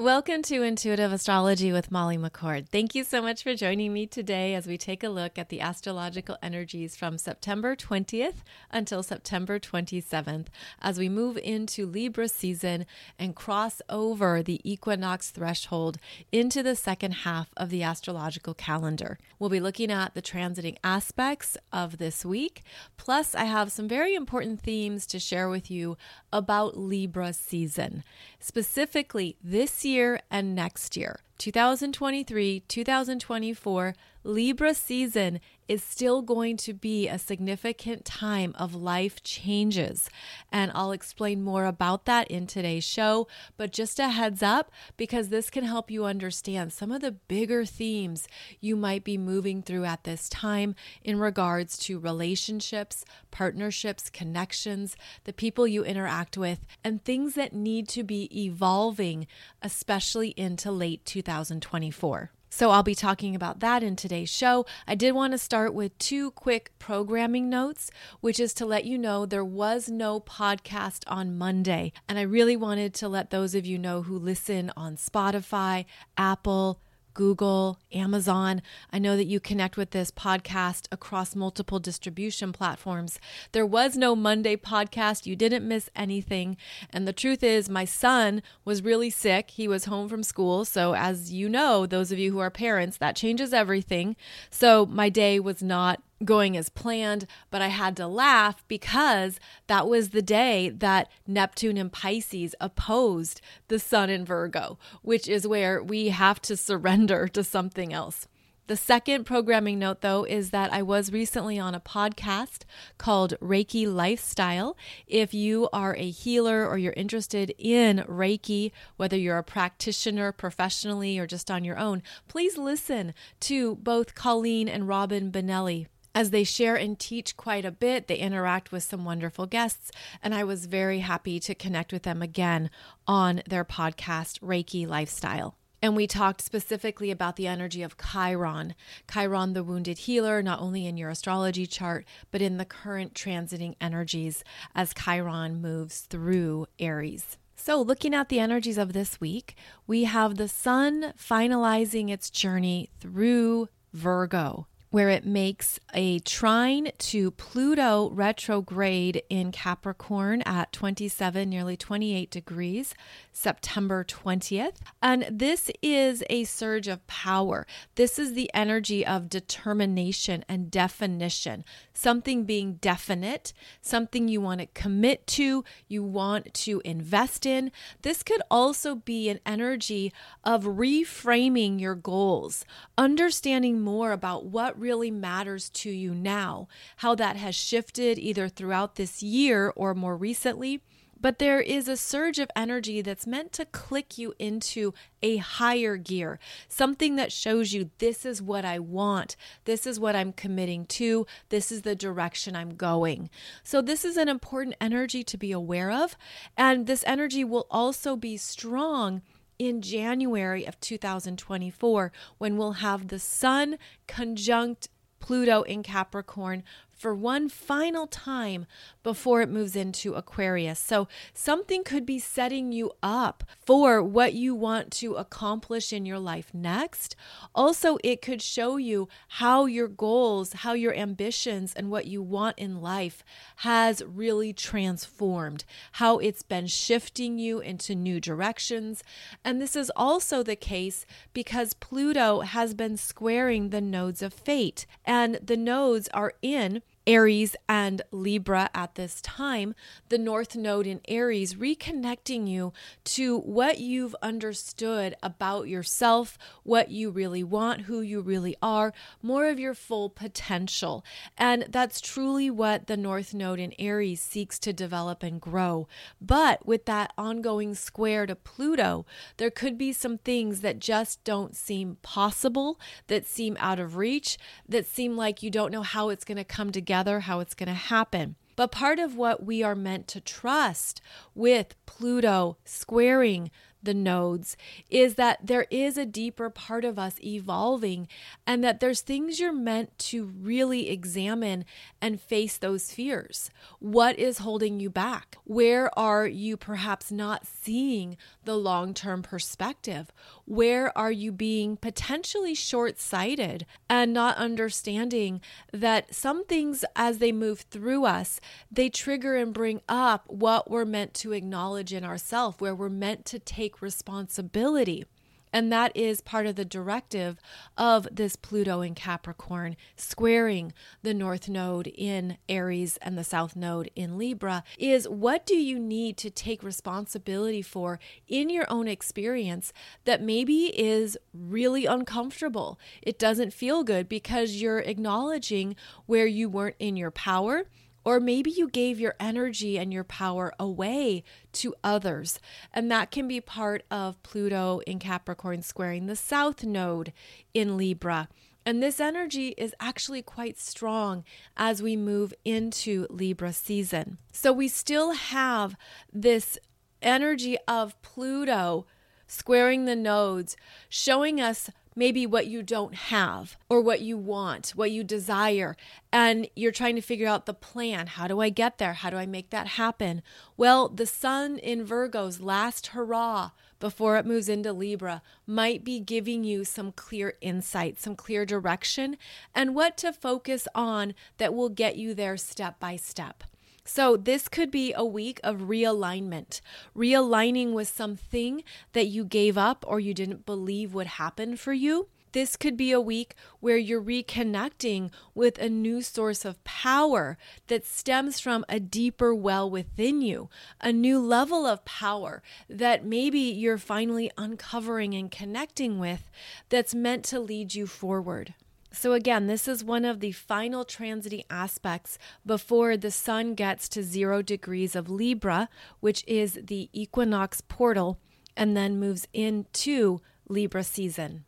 Welcome to Intuitive Astrology with Molly McCord. Thank you so much for joining me today as we take a look at the astrological energies from September 20th until September 27th as we move into Libra season and cross over the equinox threshold into the second half of the astrological calendar. We'll be looking at the transiting aspects of this week, plus I have some very important themes to share with you about Libra season, specifically this year and next year. 2023, 2024, Libra season is still going to be a significant time of life changes. And I'll explain more about that in today's show, but just a heads up, because this can help you understand some of the bigger themes you might be moving through at this time in regards to relationships, partnerships, connections, the people you interact with, and things that need to be evolving, especially into late 2024. So I'll be talking about that in today's show. I did want to start with two quick programming notes, which is to let you know there was no podcast on Monday. And I really wanted to let those of you know who listen on Spotify, Apple, Google, Amazon. I know that you connect with this podcast across multiple distribution platforms. There was no Monday podcast. You didn't miss anything. And the truth is, my son was really sick. He was home from school. So as you know, those of you who are parents, that changes everything. So my day was not going as planned, but I had to laugh because that was the day that Neptune in Pisces opposed the Sun in Virgo, which is where we have to surrender to something else. The second programming note, though, is that I was recently on a podcast called Reiki Lifestyle. If you are a healer or you're interested in Reiki, whether you're a practitioner professionally or just on your own, please listen to both Colleen and Robin Benelli, as they share and teach quite a bit. They interact with some wonderful guests, and I was very happy to connect with them again on their podcast, Reiki Lifestyle. And we talked specifically about the energy of Chiron. Chiron, the wounded healer, not only in your astrology chart, but in the current transiting energies as Chiron moves through Aries. So looking at the energies of this week, we have the sun finalizing its journey through Virgo, where it makes a trine to Pluto retrograde in Capricorn at 27, nearly 28 degrees, September 20th. And this is a surge of power. This is the energy of determination and definition, something being definite, something you want to commit to, you want to invest in. This could also be an energy of reframing your goals, understanding more about what really matters to you now, how that has shifted either throughout this year or more recently. But there is a surge of energy that's meant to click you into a higher gear, something that shows you this is what I want, this is what I'm committing to, this is the direction I'm going. So this is an important energy to be aware of, and this energy will also be strong in January of 2024, when we'll have the sun conjunct Pluto in Capricorn for one final time before it moves into Aquarius. So something could be setting you up for what you want to accomplish in your life next. Also, it could show you how your goals, how your ambitions, and what you want in life has really transformed, how it's been shifting you into new directions. And this is also the case because Pluto has been squaring the nodes of fate, and the nodes are in Aries and Libra at this time. The North Node in Aries reconnecting you to what you've understood about yourself, what you really want, who you really are, more of your full potential. And that's truly what the North Node in Aries seeks to develop and grow. But with that ongoing square to Pluto, there could be some things that just don't seem possible, that seem out of reach, that seem like you don't know how it's going to come together, how it's going to happen. But part of what we are meant to trust with Pluto squaring the nodes is that there is a deeper part of us evolving, and that there's things you're meant to really examine and face those fears. What is holding you back? Where are you perhaps not seeing the long-term perspective? Where are you being potentially short-sighted and not understanding that some things, as they move through us, they trigger and bring up what we're meant to acknowledge in ourselves, where we're meant to take responsibility. And that is part of the directive of this Pluto in Capricorn, squaring the North Node in Aries and the South Node in Libra, is what do you need to take responsibility for in your own experience that maybe is really uncomfortable? It doesn't feel good because you're acknowledging where you weren't in your power, or maybe you gave your energy and your power away to others. And that can be part of Pluto in Capricorn squaring the South Node in Libra. And this energy is actually quite strong as we move into Libra season. So we still have this energy of Pluto squaring the nodes, showing us maybe what you don't have or what you want, what you desire, and you're trying to figure out the plan. How do I get there? How do I make that happen? Well, the sun in Virgo's last hurrah before it moves into Libra might be giving you some clear insight, some clear direction, and what to focus on that will get you there step by step. So this could be a week of realignment, realigning with something that you gave up or you didn't believe would happen for you. This could be a week where you're reconnecting with a new source of power that stems from a deeper well within you, a new level of power that maybe you're finally uncovering and connecting with that's meant to lead you forward. So again, this is one of the final transiting aspects before the sun gets to 0 degrees of Libra, which is the Equinox Portal, and then moves into Libra season.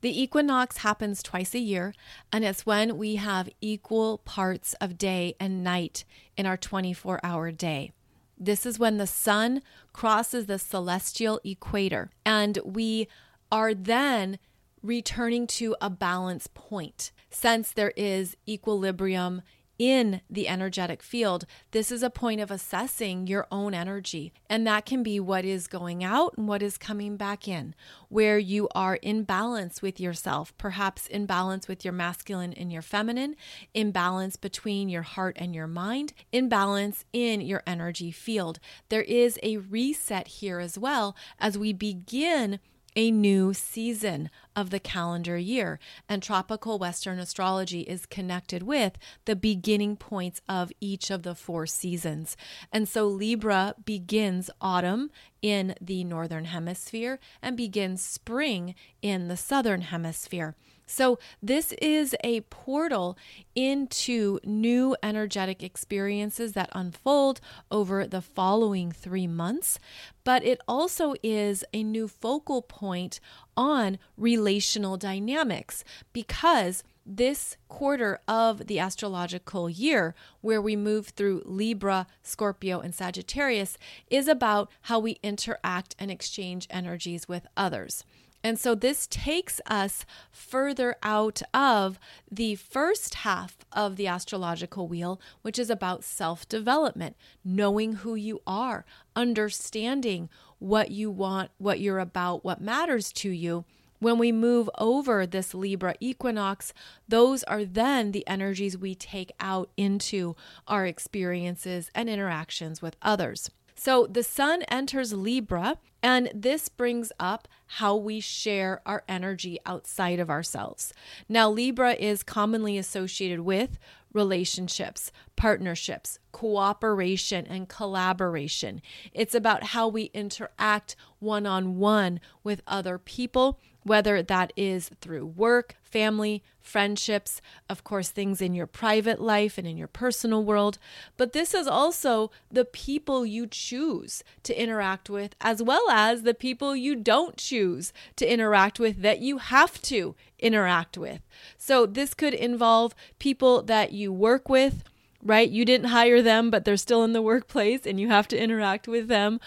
The equinox happens twice a year, and it's when we have equal parts of day and night in our 24-hour day. This is when the sun crosses the celestial equator, and we are then returning to a balance point. Since there is equilibrium in the energetic field, this is a point of assessing your own energy. And that can be what is going out and what is coming back in, where you are in balance with yourself, perhaps in balance with your masculine and your feminine, in balance between your heart and your mind, in balance in your energy field. There is a reset here as well as we begin a new season of the calendar year, and tropical Western astrology is connected with the beginning points of each of the 4 seasons. And so Libra begins autumn in the northern hemisphere and begins spring in the southern hemisphere. So this is a portal into new energetic experiences that unfold over the following 3 months, but it also is a new focal point on relational dynamics, because this quarter of the astrological year, where we move through Libra, Scorpio, and Sagittarius, is about how we interact and exchange energies with others. And so this takes us further out of the first half of the astrological wheel, which is about self-development, knowing who you are, understanding what you want, what you're about, what matters to you. When we move over this Libra equinox, those are then the energies we take out into our experiences and interactions with others. So the sun enters Libra, and this brings up how we share our energy outside of ourselves. Now, Libra is commonly associated with relationships, partnerships, cooperation, and collaboration. It's about how we interact one-on-one with other people, whether that is through work, family, friendships, of course, things in your private life and in your personal world. But this is also the people you choose to interact with, as well as the people you don't choose to interact with that you have to interact with. So this could involve people that you work with, right? You didn't hire them, but they're still in the workplace and you have to interact with them.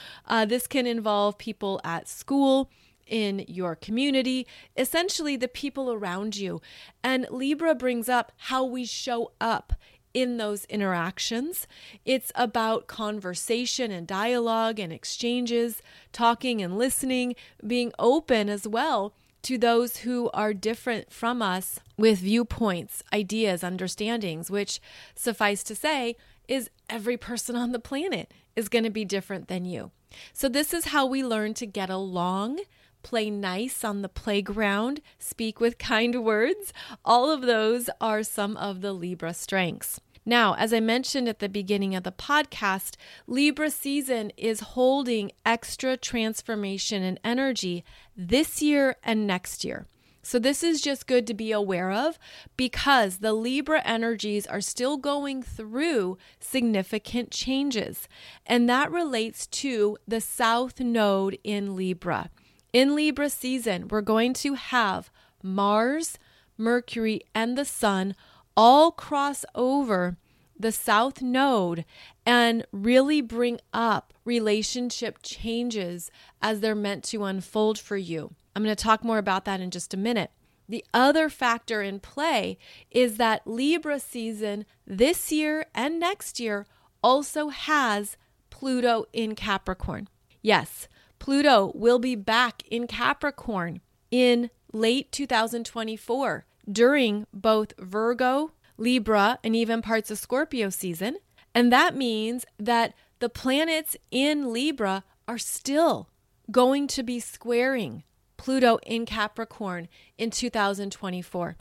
This can involve people at school, in your community, essentially the people around you. And Libra brings up how we show up in those interactions. It's about conversation and dialogue and exchanges, talking and listening, being open as well to those who are different from us with viewpoints, ideas, understandings, which, suffice to say, is every person on the planet is going to be different than you. So this is how we learn to get along, play nice on the playground, speak with kind words. All of those are some of the Libra strengths. Now, as I mentioned at the beginning of the podcast, Libra season is holding extra transformation and energy this year and next year. So this is just good to be aware of because the Libra energies are still going through significant changes. And that relates to the South Node in Libra. In Libra season, we're going to have Mars, Mercury, and the Sun all cross over the South Node and really bring up relationship changes as they're meant to unfold for you. I'm going to talk more about that in just a minute. The other factor in play is that Libra season this year and next year also has Pluto in Capricorn. Yes, Pluto will be back in Capricorn in late 2024 during both Virgo, Libra, and even parts of Scorpio season. And that means that the planets in Libra are still going to be squaring Pluto in Capricorn in 2024.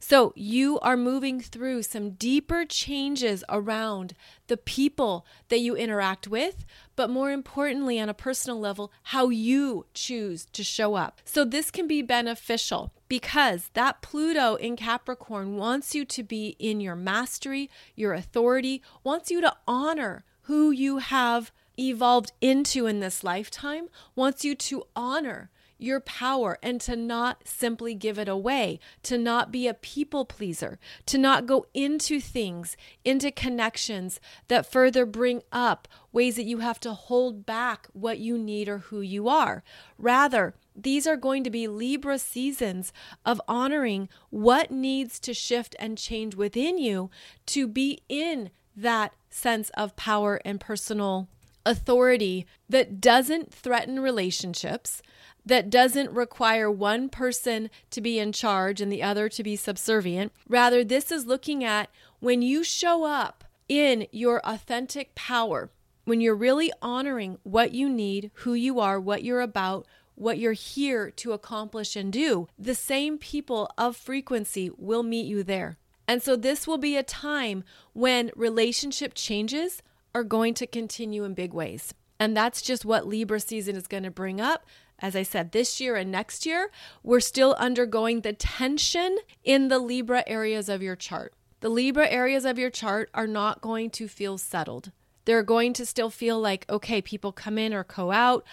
So you are moving through some deeper changes around the people that you interact with, but more importantly, on a personal level, how you choose to show up. So this can be beneficial because that Pluto in Capricorn wants you to be in your mastery, your authority, wants you to honor who you have evolved into in this lifetime, wants you to honor your power and to not simply give it away, to not be a people pleaser, to not go into things, into connections that further bring up ways that you have to hold back what you need or who you are. Rather, these are going to be Libra seasons of honoring what needs to shift and change within you to be in that sense of power and personal authority that doesn't threaten relationships, that doesn't require one person to be in charge and the other to be subservient. Rather, this is looking at when you show up in your authentic power, when you're really honoring what you need, who you are, what you're about, what you're here to accomplish and do, the same people of frequency will meet you there. And so this will be a time when relationship changes are going to continue in big ways. And that's just what Libra season is going to bring up. As I said, this year and next year, we're still undergoing the tension in the Libra areas of your chart. The Libra areas of your chart are not going to feel settled. They're going to still feel like, okay, people come in or go out.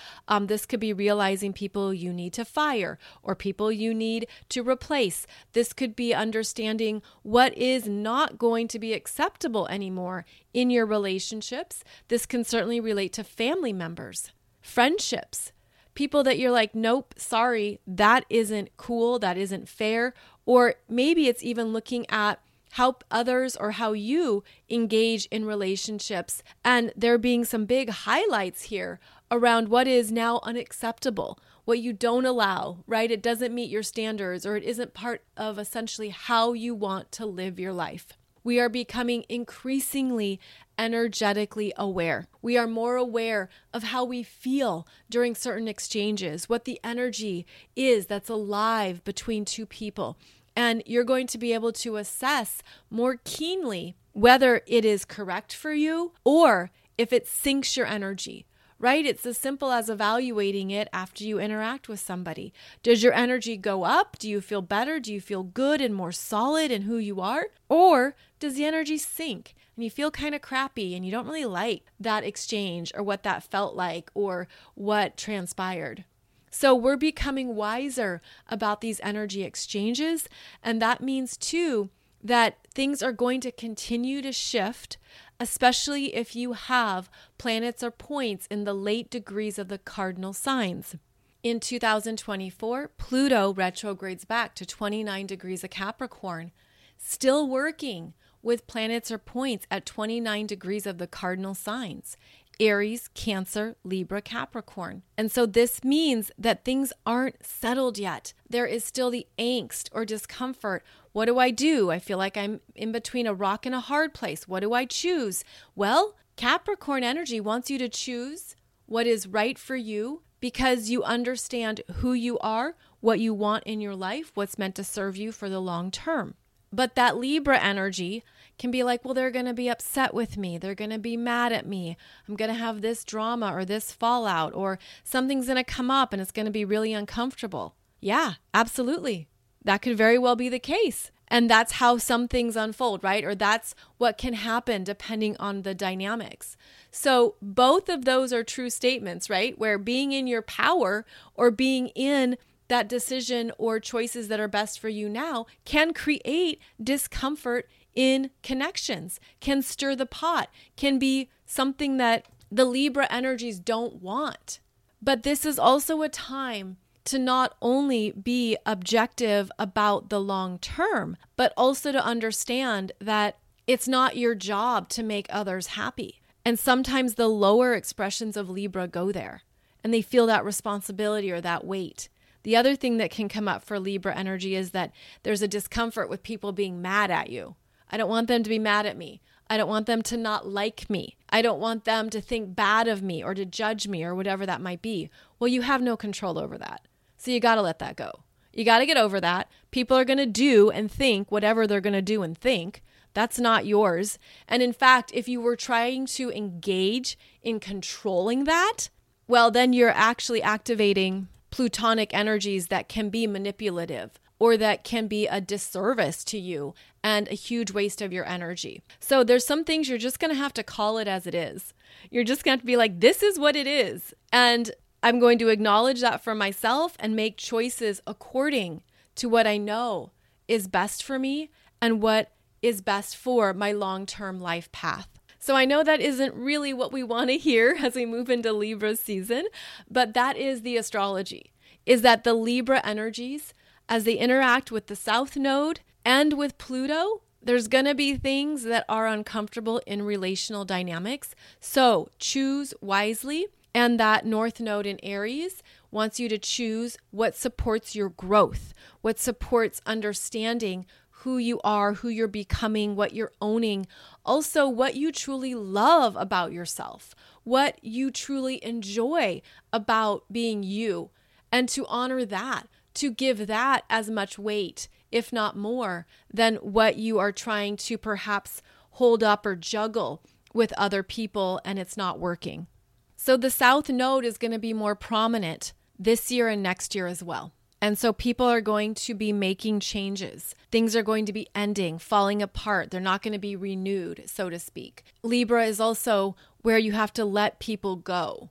This could be realizing people you need to fire or people you need to replace. This could be understanding what is not going to be acceptable anymore in your relationships. This can certainly relate to family members, friendships, people that you're like, nope, sorry, that isn't cool, that isn't fair. Or maybe it's even looking at how others or how you engage in relationships. And there being some big highlights here around what is now unacceptable, what you don't allow, right? It doesn't meet your standards or it isn't part of essentially how you want to live your life. We are becoming increasingly energetically aware. We are more aware of how we feel during certain exchanges, what the energy is that's alive between two people. And you're going to be able to assess more keenly whether it is correct for you or if it sinks your energy, right? It's as simple as evaluating it after you interact with somebody. Does your energy go up? Do you feel better? Do you feel good and more solid in who you are? Or does the energy sink and you feel kind of crappy and you don't really like that exchange or what that felt like or what transpired? So we're becoming wiser about these energy exchanges. And that means too, that things are going to continue to shift, especially if you have planets or points in the late degrees of the cardinal signs. In 2024, Pluto retrogrades back to 29 degrees of Capricorn, still working with planets or points at 29 degrees of the cardinal signs, Aries, Cancer, Libra, Capricorn. And so this means that things aren't settled yet. There is still the angst or discomfort. What do? I feel like I'm in between a rock and a hard place. What do I choose? Well, Capricorn energy wants you to choose what is right for you because you understand who you are, what you want in your life, what's meant to serve you for the long term. But that Libra energy can be like, well, they're going to be upset with me. They're going to be mad at me. I'm going to have this drama or this fallout or something's going to come up and it's going to be really uncomfortable. Yeah, absolutely. That could very well be the case. And that's how some things unfold, right? Or that's what can happen depending on the dynamics. So both of those are true statements, right? Where being in your power or being in that decision or choices that are best for you now can create discomfort in connections, can stir the pot, can be something that the Libra energies don't want. But this is also a time to not only be objective about the long term, but also to understand that it's not your job to make others happy. And sometimes the lower expressions of Libra go there and they feel that responsibility or that weight. The other thing that can come up for Libra energy is that there's a discomfort with people being mad at you. I don't want them to be mad at me. I don't want them to not like me. I don't want them to think bad of me or to judge me or whatever that might be. Well, you have no control over that. So you got to let that go. You got to get over that. People are going to do and think whatever they're going to do and think. That's not yours. And in fact, if you were trying to engage in controlling that, well, then you're actually activating Plutonic energies that can be manipulative or that can be a disservice to you and a huge waste of your energy. So there's some things you're just going to have to call it as it is. You're just going to have to be like, this is what it is. And I'm going to acknowledge that for myself and make choices according to what I know is best for me and what is best for my long-term life path. So I know that isn't really what we want to hear as we move into Libra season, but that is the astrology, is that the Libra energies, as they interact with the South Node and with Pluto, there's going to be things that are uncomfortable in relational dynamics. So choose wisely. And that North Node in Aries wants you to choose what supports your growth, what supports understanding who you are, who you're becoming, what you're owning, also what you truly love about yourself, what you truly enjoy about being you, and to honor that, to give that as much weight, if not more, than what you are trying to perhaps hold up or juggle with other people and it's not working. So the South Node is going to be more prominent this year and next year as well. And so people are going to be making changes. Things are going to be ending, falling apart. They're not going to be renewed, so to speak. Libra is also where you have to let people go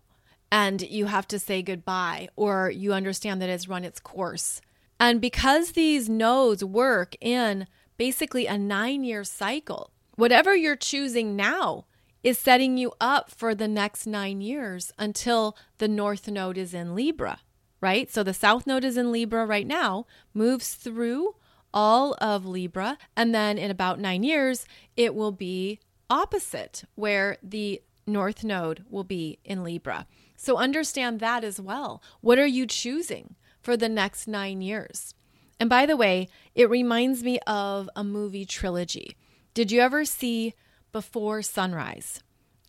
and you have to say goodbye, or you understand that it's run its course. And because these nodes work in basically a 9-year cycle, whatever you're choosing now is setting you up for the next 9 years until the North Node is in Libra. Right? So the South Node is in Libra right now, moves through all of Libra, and then in about 9 years, it will be opposite where the North Node will be in Libra. So understand that as well. What are you choosing for the next 9 years? And by the way, it reminds me of a movie trilogy. Did you ever see Before Sunrise?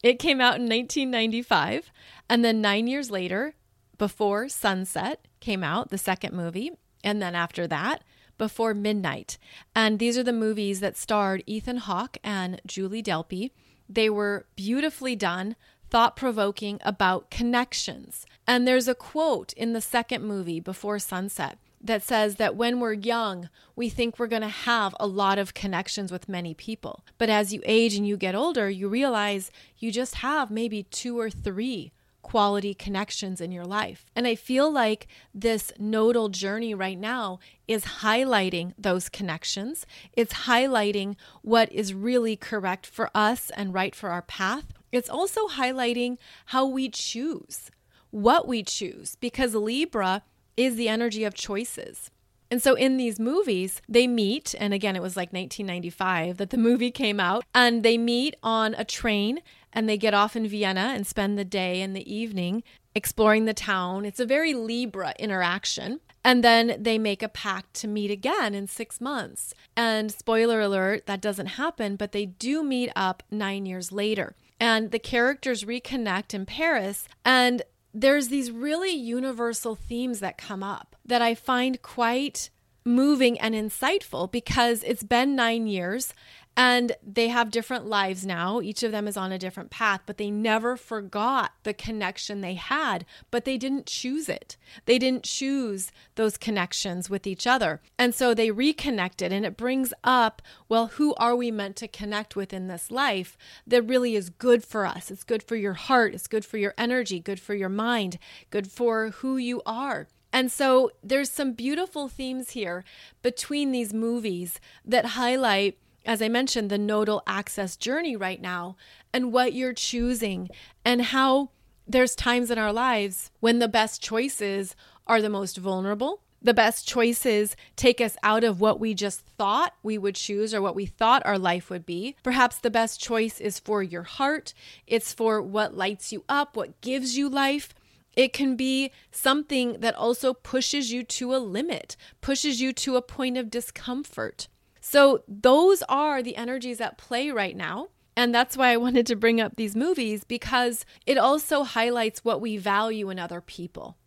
It came out in 1995, and then 9 years later, Before Sunset came out, the second movie, and then after that, Before Midnight. And these are the movies that starred Ethan Hawke and Julie Delpy. They were beautifully done, thought-provoking about connections. And there's a quote in the second movie, Before Sunset, that says that when we're young, we think we're going to have a lot of connections with many people. But as you age and you get older, you realize you just have maybe 2 or 3 quality connections in your life. And I feel like this nodal journey right now is highlighting those connections. It's highlighting what is really correct for us and right for our path. It's also highlighting how we choose, what we choose, because Libra is the energy of choices. And so in these movies, they meet, and again, it was like 1995 that the movie came out, and they meet on a train and they get off in Vienna and spend the day and the evening exploring the town. It's a very Libra interaction. And then they make a pact to meet again in 6 months. And spoiler alert, that doesn't happen, but they do meet up 9 years later. And the characters reconnect in Paris, and there's these really universal themes that come up that I find quite moving and insightful, because it's been 9 years and they have different lives now. Each of them is on a different path, but they never forgot the connection they had, but they didn't choose it. They didn't choose those connections with each other. And so they reconnected, and it brings up, well, who are we meant to connect with in this life that really is good for us? It's good for your heart. It's good for your energy, good for your mind, good for who you are. And so there's some beautiful themes here between these movies that highlight, as I mentioned, the nodal access journey right now, and what you're choosing, and how there's times in our lives when the best choices are the most vulnerable. The best choices take us out of what we just thought we would choose or what we thought our life would be. Perhaps the best choice is for your heart. It's for what lights you up, what gives you life. It can be something that also pushes you to a limit, pushes you to a point of discomfort. So those are the energies at play right now. And that's why I wanted to bring up these movies, because it also highlights what we value in other people.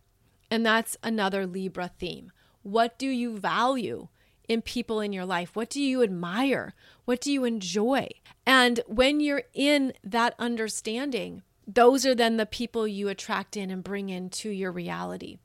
And that's another Libra theme. What do you value in people in your life? What do you admire? What do you enjoy? And when you're in that understanding, those are then the people you attract in and bring into your reality.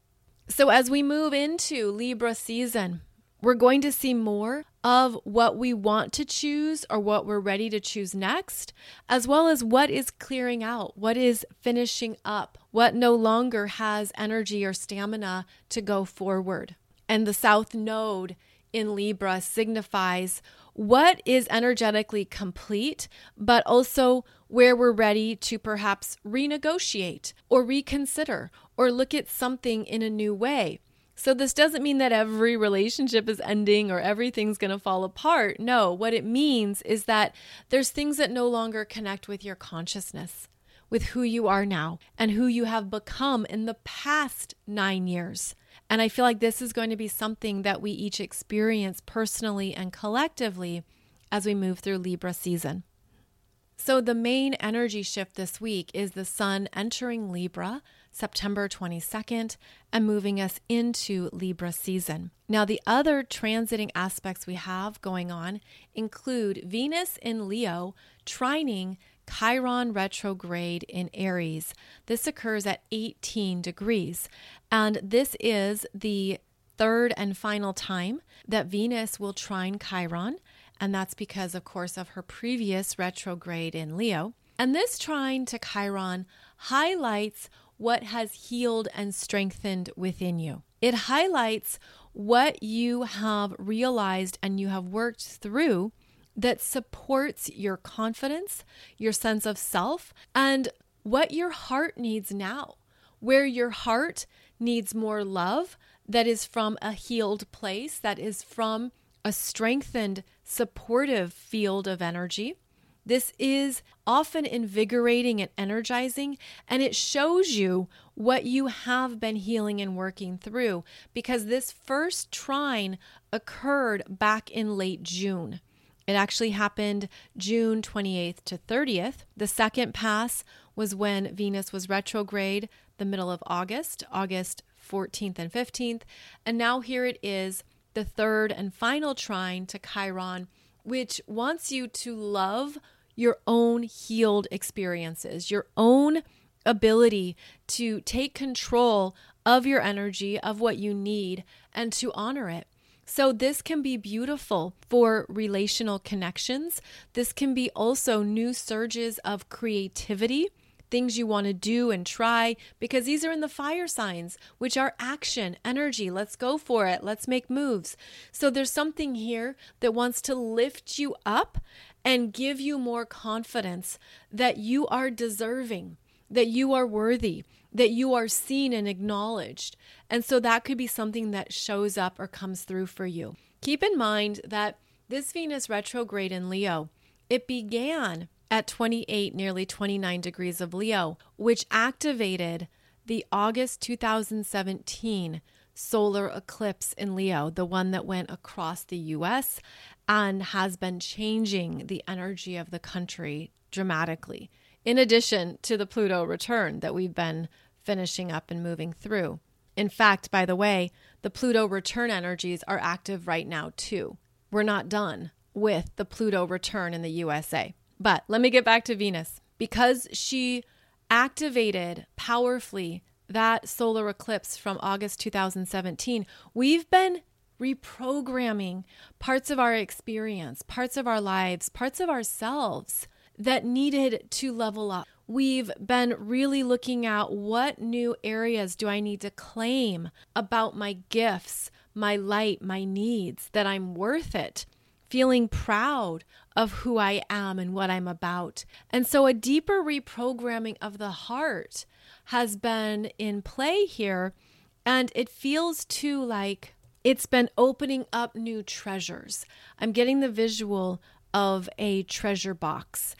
So as we move into Libra season, we're going to see more of what we want to choose or what we're ready to choose next, as well as what is clearing out, what is finishing up, what no longer has energy or stamina to go forward. And the South Node in Libra signifies what is energetically complete, but also where we're ready to perhaps renegotiate or reconsider or look at something in a new way. So this doesn't mean that every relationship is ending or everything's going to fall apart. No, what it means is that there's things that no longer connect with your consciousness, with who you are now and who you have become in the past 9 years. And I feel like this is going to be something that we each experience personally and collectively as we move through Libra season. So the main energy shift this week is the sun entering Libra, September 22nd, and moving us into Libra season. Now, the other transiting aspects we have going on include Venus in Leo trining Chiron retrograde in Aries. This occurs at 18 degrees, and this is the third and final time that Venus will trine Chiron, and that's because, of course, of her previous retrograde in Leo. And this trine to Chiron highlights what has healed and strengthened within you. It highlights what you have realized and you have worked through that supports your confidence, your sense of self, and what your heart needs now, where your heart needs more love that is from a healed place, that is from a strengthened, supportive field of energy. This is often invigorating and energizing, and it shows you what you have been healing and working through, because this first trine occurred back in late June. It actually happened June 28th to 30th. The second pass was when Venus was retrograde, the middle of August, August 14th and 15th. And now here it is, the third and final trine to Chiron, which wants you to love your own healed experiences, your own ability to take control of your energy, of what you need, and to honor it. So this can be beautiful for relational connections. This can be also new surges of creativity things you want to do and try, because these are in the fire signs, which are action, energy. Let's go for it. Let's make moves. So there's something here that wants to lift you up and give you more confidence that you are deserving, that you are worthy, that you are seen and acknowledged. And so that could be something that shows up or comes through for you. Keep in mind that this Venus retrograde in Leo, it began at 28, nearly 29 degrees of Leo, which activated the August 2017 solar eclipse in Leo, the one that went across the US and has been changing the energy of the country dramatically, in addition to the Pluto return that we've been finishing up and moving through. In fact, by the way, the Pluto return energies are active right now too. We're not done with the Pluto return in the USA. But let me get back to Venus. Because she activated powerfully that solar eclipse from August 2017, we've been reprogramming parts of our experience, parts of our lives, parts of ourselves that needed to level up. We've been really looking at what new areas do I need to claim about my gifts, my light, my needs, that I'm worth it, feeling proud of who I am and what I'm about. And so a deeper reprogramming of the heart has been in play here, and it feels too like it's been opening up new treasures. I'm getting the visual of a treasure box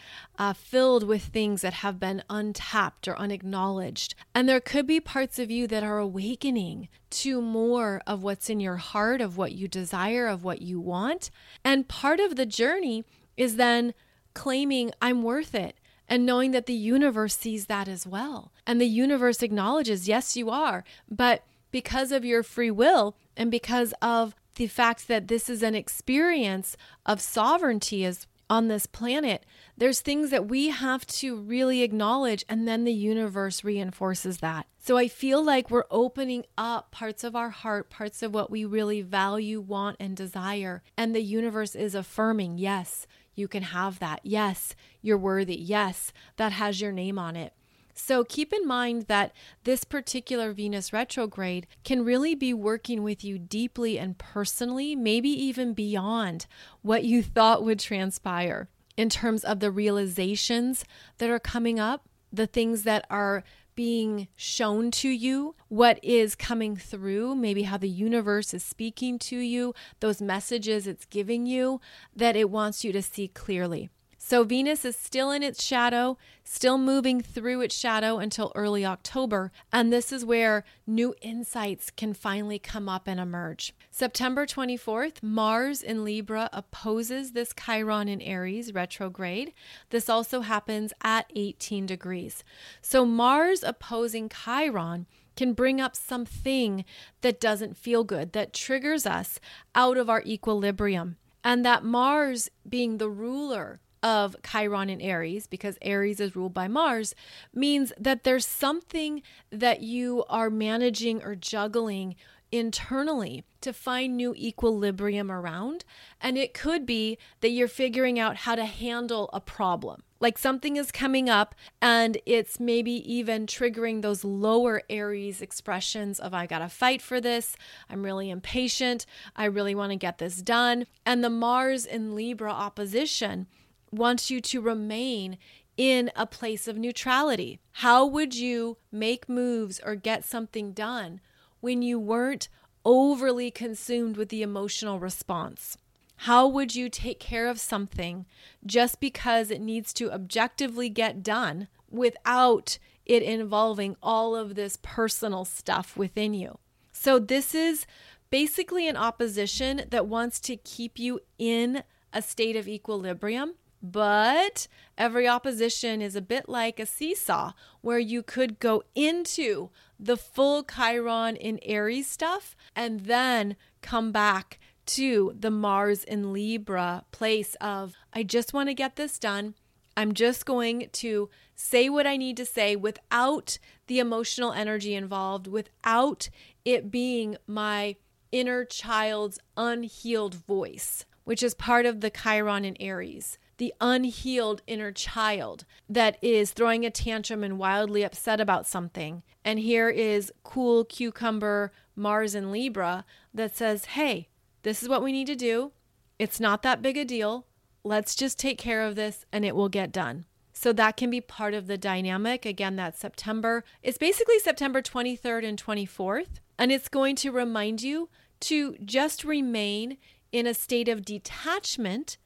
filled with things that have been untapped or unacknowledged. And there could be parts of you that are awakening to more of what's in your heart, of what you desire, of what you want. And part of the journey is then claiming I'm worth it and knowing that the universe sees that as well. And the universe acknowledges, yes, you are, but because of your free will and because of the fact that this is an experience of sovereignty is on this planet, there's things that we have to really acknowledge, and then the universe reinforces that. So I feel like we're opening up parts of our heart, parts of what we really value, want, and desire, and the universe is affirming, yes, you can have that. Yes, you're worthy. Yes, that has your name on it. So keep in mind that this particular Venus retrograde can really be working with you deeply and personally, maybe even beyond what you thought would transpire in terms of the realizations that are coming up, the things that are being shown to you, what is coming through, maybe how the universe is speaking to you, those messages it's giving you that it wants you to see clearly. So Venus is still in its shadow, still moving through its shadow until early October. And this is where new insights can finally come up and emerge. September 24th, Mars in Libra opposes this Chiron in Aries retrograde. This also happens at 18 degrees. So Mars opposing Chiron can bring up something that doesn't feel good, that triggers us out of our equilibrium. And that Mars being the ruler of Chiron in Aries, because Aries is ruled by Mars, means that there's something that you are managing or juggling internally to find new equilibrium around. And it could be that you're figuring out how to handle a problem. Like something is coming up and it's maybe even triggering those lower Aries expressions of, I gotta fight for this. I'm really impatient. I really want to get this done. And the Mars in Libra opposition wants you to remain in a place of neutrality. How would you make moves or get something done when you weren't overly consumed with the emotional response? How would you take care of something just because it needs to objectively get done without it involving all of this personal stuff within you? So this is basically an opposition that wants to keep you in a state of equilibrium. But every opposition is a bit like a seesaw where you could go into the full Chiron in Aries stuff and then come back to the Mars in Libra place of, I just want to get this done. I'm just going to say what I need to say without the emotional energy involved, without it being my inner child's unhealed voice, which is part of the Chiron in Aries. the unhealed inner child that is throwing a tantrum and wildly upset about something. And here is cool cucumber Mars in Libra that says, hey, this is what we need to do. It's not that big a deal. Let's just take care of this and it will get done. So that can be part of the dynamic. Again, that's September. It's basically September 23rd and 24th. And it's going to remind you to just remain in a state of detachment,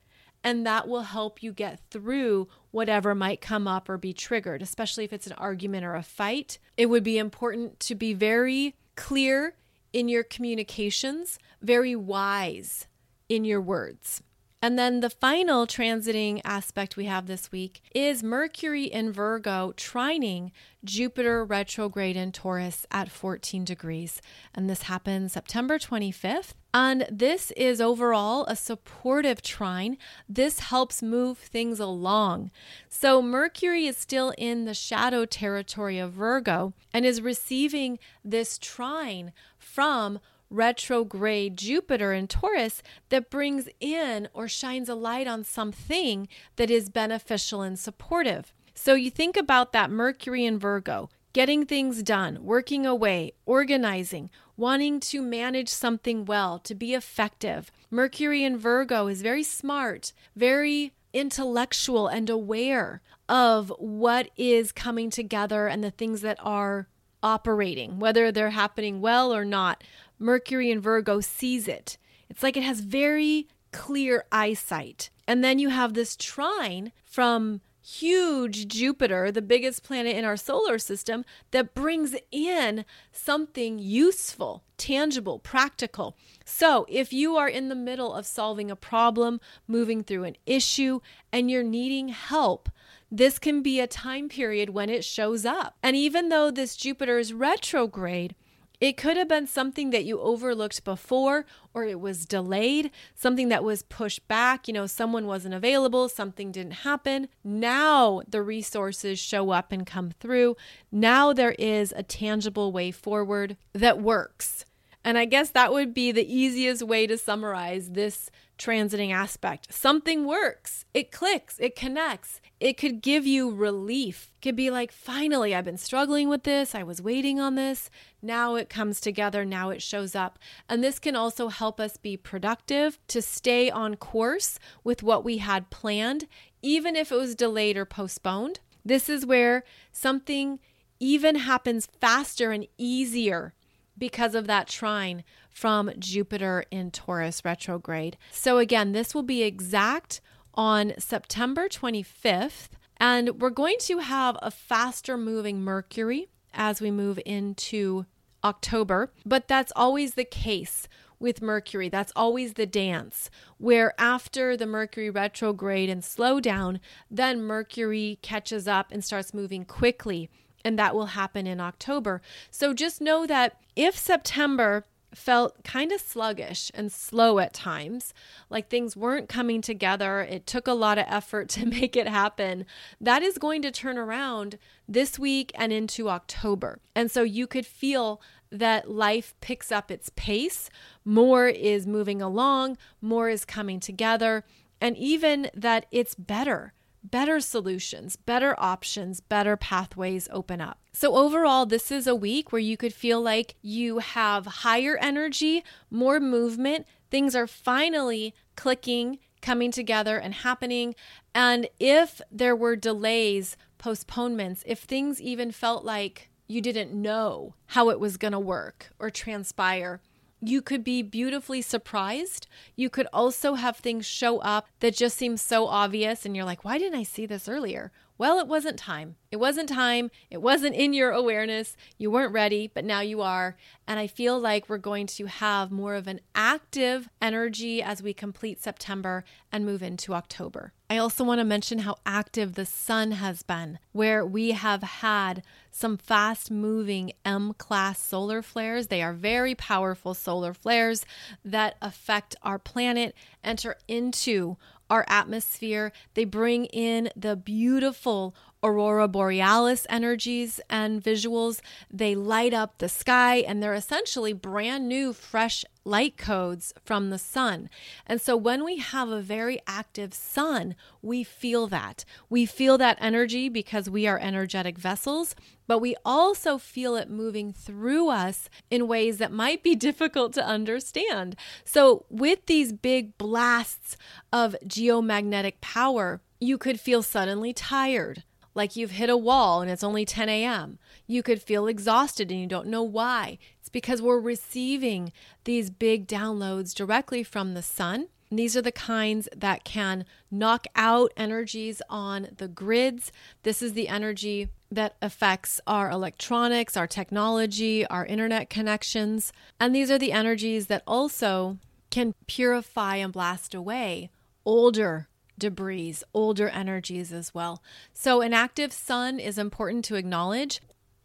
and that will help you get through whatever might come up or be triggered, especially if it's an argument or a fight. It would be important to be very clear in your communications, very wise in your words. And then the final transiting aspect we have this week is Mercury in Virgo trining Jupiter retrograde in Taurus at 14 degrees. And this happens September 25th. And this is overall a supportive trine. This helps move things along. So Mercury is still in the shadow territory of Virgo and is receiving this trine from retrograde Jupiter in Taurus that brings in or shines a light on something that is beneficial and supportive. So you think about that Mercury in Virgo, getting things done, working away, organizing, wanting to manage something well, to be effective. Mercury in Virgo is very smart, very intellectual, and aware of what is coming together and the things that are operating, whether they're happening well or not. Mercury in Virgo sees it. It's like it has very clear eyesight. And then you have this trine from huge Jupiter, the biggest planet in our solar system, that brings in something useful, tangible, practical. So if you are in the middle of solving a problem, moving through an issue, and you're needing help, this can be a time period when it shows up. And even though this Jupiter is retrograde, it could have been something that you overlooked before, or it was delayed, something that was pushed back. You know, someone wasn't available, something didn't happen. Now the resources show up and come through. Now there is a tangible way forward that works. And I guess that would be the easiest way to summarize this transiting aspect. Something works. It clicks. It connects. It could give you relief. It could be like, finally, I've been struggling with this. I was waiting on this. Now it comes together. Now it shows up. And this can also help us be productive, to stay on course with what we had planned, even if it was delayed or postponed. This is where something even happens faster and easier because of that trine from Jupiter in Taurus retrograde. So again, this will be exact on September 25th, and we're going to have a faster moving Mercury as we move into October, but that's always the case with Mercury. That's always the dance, where after the Mercury retrograde and slowdown, then Mercury catches up and starts moving quickly. And that will happen in October. So just know that if September felt kind of sluggish and slow at times, like things weren't coming together, it took a lot of effort to make it happen, that is going to turn around this week and into October. And so you could feel that life picks up its pace, more is moving along, more is coming together, and even that it's better. Better solutions, better options, better pathways open up. So overall, this is a week where you could feel like you have higher energy, more movement. Things are finally clicking, coming together and happening. And if there were delays, postponements, if things even felt like you didn't know how it was going to work or transpire, you could be beautifully surprised. You could also have things show up that just seem so obvious and you're like, why didn't I see this earlier? Well, it wasn't time. It wasn't time. It wasn't in your awareness. You weren't ready, but now you are. And I feel like we're going to have more of an active energy as we complete September and move into October. I also want to mention how active the sun has been, where we have had some fast-moving M-class solar flares. They are very powerful solar flares that affect our planet, enter into our atmosphere. They bring in the beautiful aurora borealis energies and visuals. They light up the sky, and they're essentially brand new, fresh light codes from the sun. And so when we have a very active sun, we feel that. We feel that energy because we are energetic vessels, but we also feel it moving through us in ways that might be difficult to understand. So with these big blasts of geomagnetic power, you could feel suddenly tired, like you've hit a wall and it's only 10 a.m. You could feel exhausted and you don't know why. It's because we're receiving these big downloads directly from the sun. And these are the kinds that can knock out energies on the grids. This is the energy that affects our electronics, our technology, our internet connections. And these are the energies that also can purify and blast away older debris, older energies as well. So an active sun is important to acknowledge.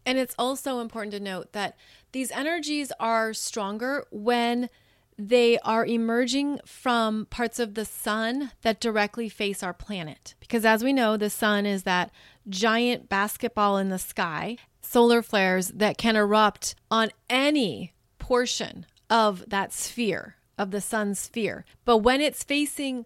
And it's also important to note that these energies are stronger when they are emerging from parts of the sun that directly face our planet. Because as we know, the sun is that giant basketball in the sky, solar flares that can erupt on any portion of that sphere, of the sun's sphere. But when it's facing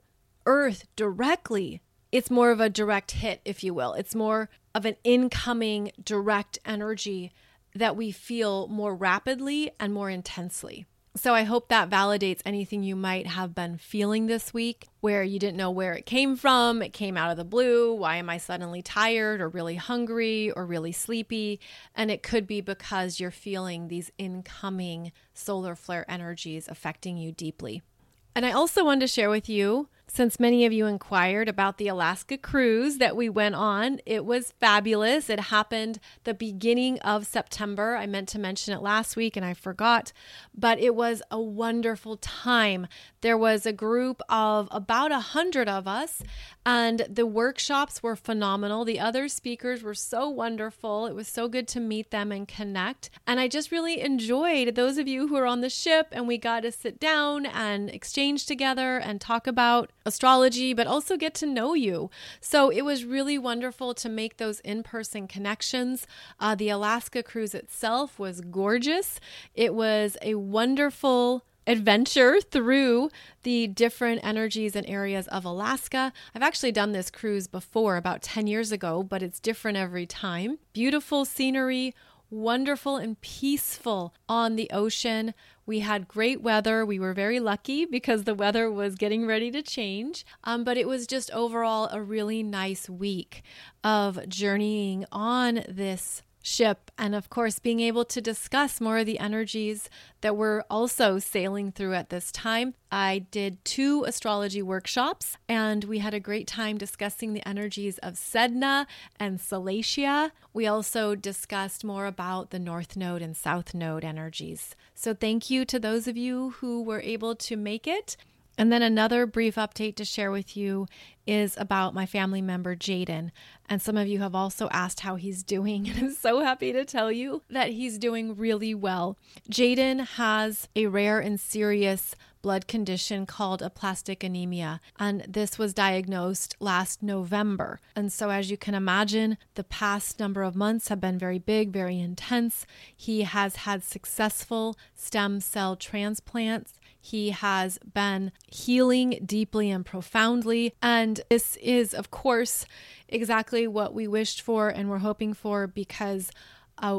Earth directly, it's more of a direct hit, if you will. It's more of an incoming direct energy that we feel more rapidly and more intensely. So I hope that validates anything you might have been feeling this week where you didn't know where it came from. It came out of the blue. Why am I suddenly tired or really hungry or really sleepy? And it could be because you're feeling these incoming solar flare energies affecting you deeply. And I also wanted to share with you, since many of you inquired about the Alaska cruise that we went on, it was fabulous. It happened the beginning of September. I meant to mention it last week and I forgot, but it was a wonderful time. There was a group of about 100 of us, and the workshops were phenomenal. The other speakers were so wonderful. It was so good to meet them and connect. And I just really enjoyed those of you who were on the ship, and we got to sit down and exchange together and talk about astrology, but also get to know you. So it was really wonderful to make those in-person connections. The Alaska cruise itself was gorgeous. It was a wonderful adventure through the different energies and areas of Alaska. I've actually done this cruise before about 10 years ago, but it's different every time. Beautiful scenery, wonderful and peaceful on the ocean. We had great weather. We were very lucky because the weather was getting ready to change. But it was just overall a really nice week of journeying on this ship, and of course being able to discuss more of the energies that we're also sailing through at this time. I did 2 astrology workshops, and we had a great time discussing the energies of Sedna and Salacia. We also discussed more about the North Node and South Node energies. So thank you to those of you who were able to make it. And then another brief update to share with you is about my family member, Jaden. And some of you have also asked how he's doing. And I'm so happy to tell you that he's doing really well. Jaden has a rare and serious blood condition called aplastic anemia. And this was diagnosed last November. And so as you can imagine, the past number of months have been very big, very intense. He has had successful stem cell transplants. He has been healing deeply and profoundly. And this is, of course, exactly what we wished for and were hoping for, because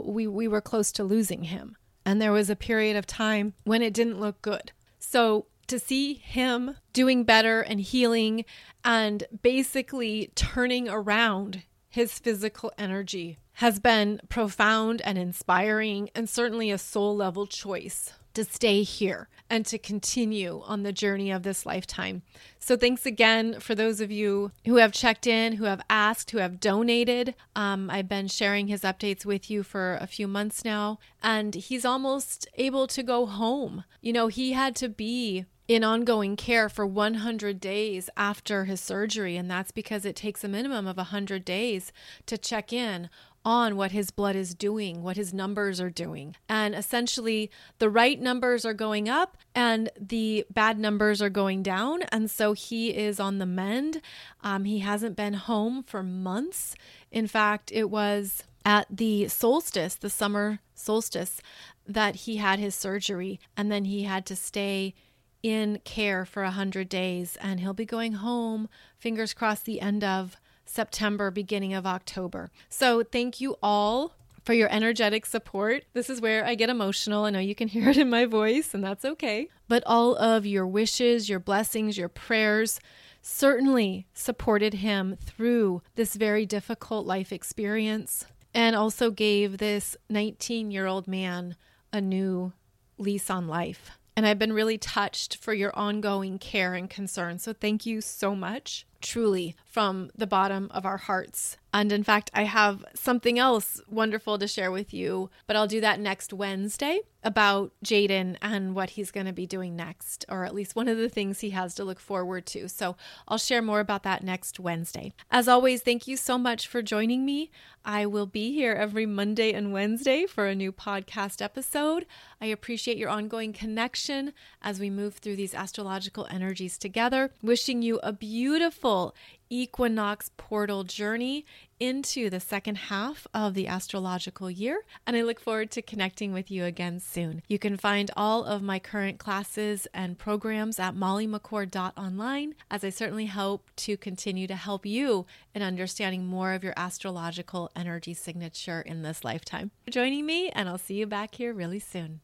we were close to losing him. And there was a period of time when it didn't look good. So to see him doing better and healing and basically turning around his physical energy has been profound and inspiring, and certainly a soul level choice to stay here and to continue on the journey of this lifetime. So thanks again for those of you who have checked in, who have asked, who have donated. I've been sharing his updates with you for a few months now, and he's almost able to go home. You know, he had to be in ongoing care for 100 days after his surgery, and that's because it takes a minimum of 100 days to check in on what his blood is doing, what his numbers are doing. And essentially the right numbers are going up and the bad numbers are going down. And so he is on the mend. He hasn't been home for months. In fact, it was at the solstice, the summer solstice, that he had his surgery, and then he had to stay in care for 100 days, and he'll be going home, fingers crossed, the end of September, beginning of October. So thank you all for your energetic support. This is where I get emotional. I know you can hear it in my voice, and that's okay. But all of your wishes, your blessings, your prayers certainly supported him through this very difficult life experience, and also gave this 19-year-old man a new lease on life. And I've been really touched for your ongoing care and concern. So thank you so much, truly, from the bottom of our hearts. And in fact, I have something else wonderful to share with you, but I'll do that next Wednesday about Jaden and what he's going to be doing next, or at least one of the things he has to look forward to. So I'll share more about that next Wednesday. As always, thank you so much for joining me. I will be here every Monday and Wednesday for a new podcast episode. I appreciate your ongoing connection as we move through these astrological energies together. Wishing you a beautiful Equinox Portal journey into the second half of the astrological year, and I look forward to connecting with you again soon. You can find all of my current classes and programs at mollymccord.online, as I certainly hope to continue to help you in understanding more of your astrological energy signature in this lifetime. Thanks for joining me, and I'll see you back here really soon.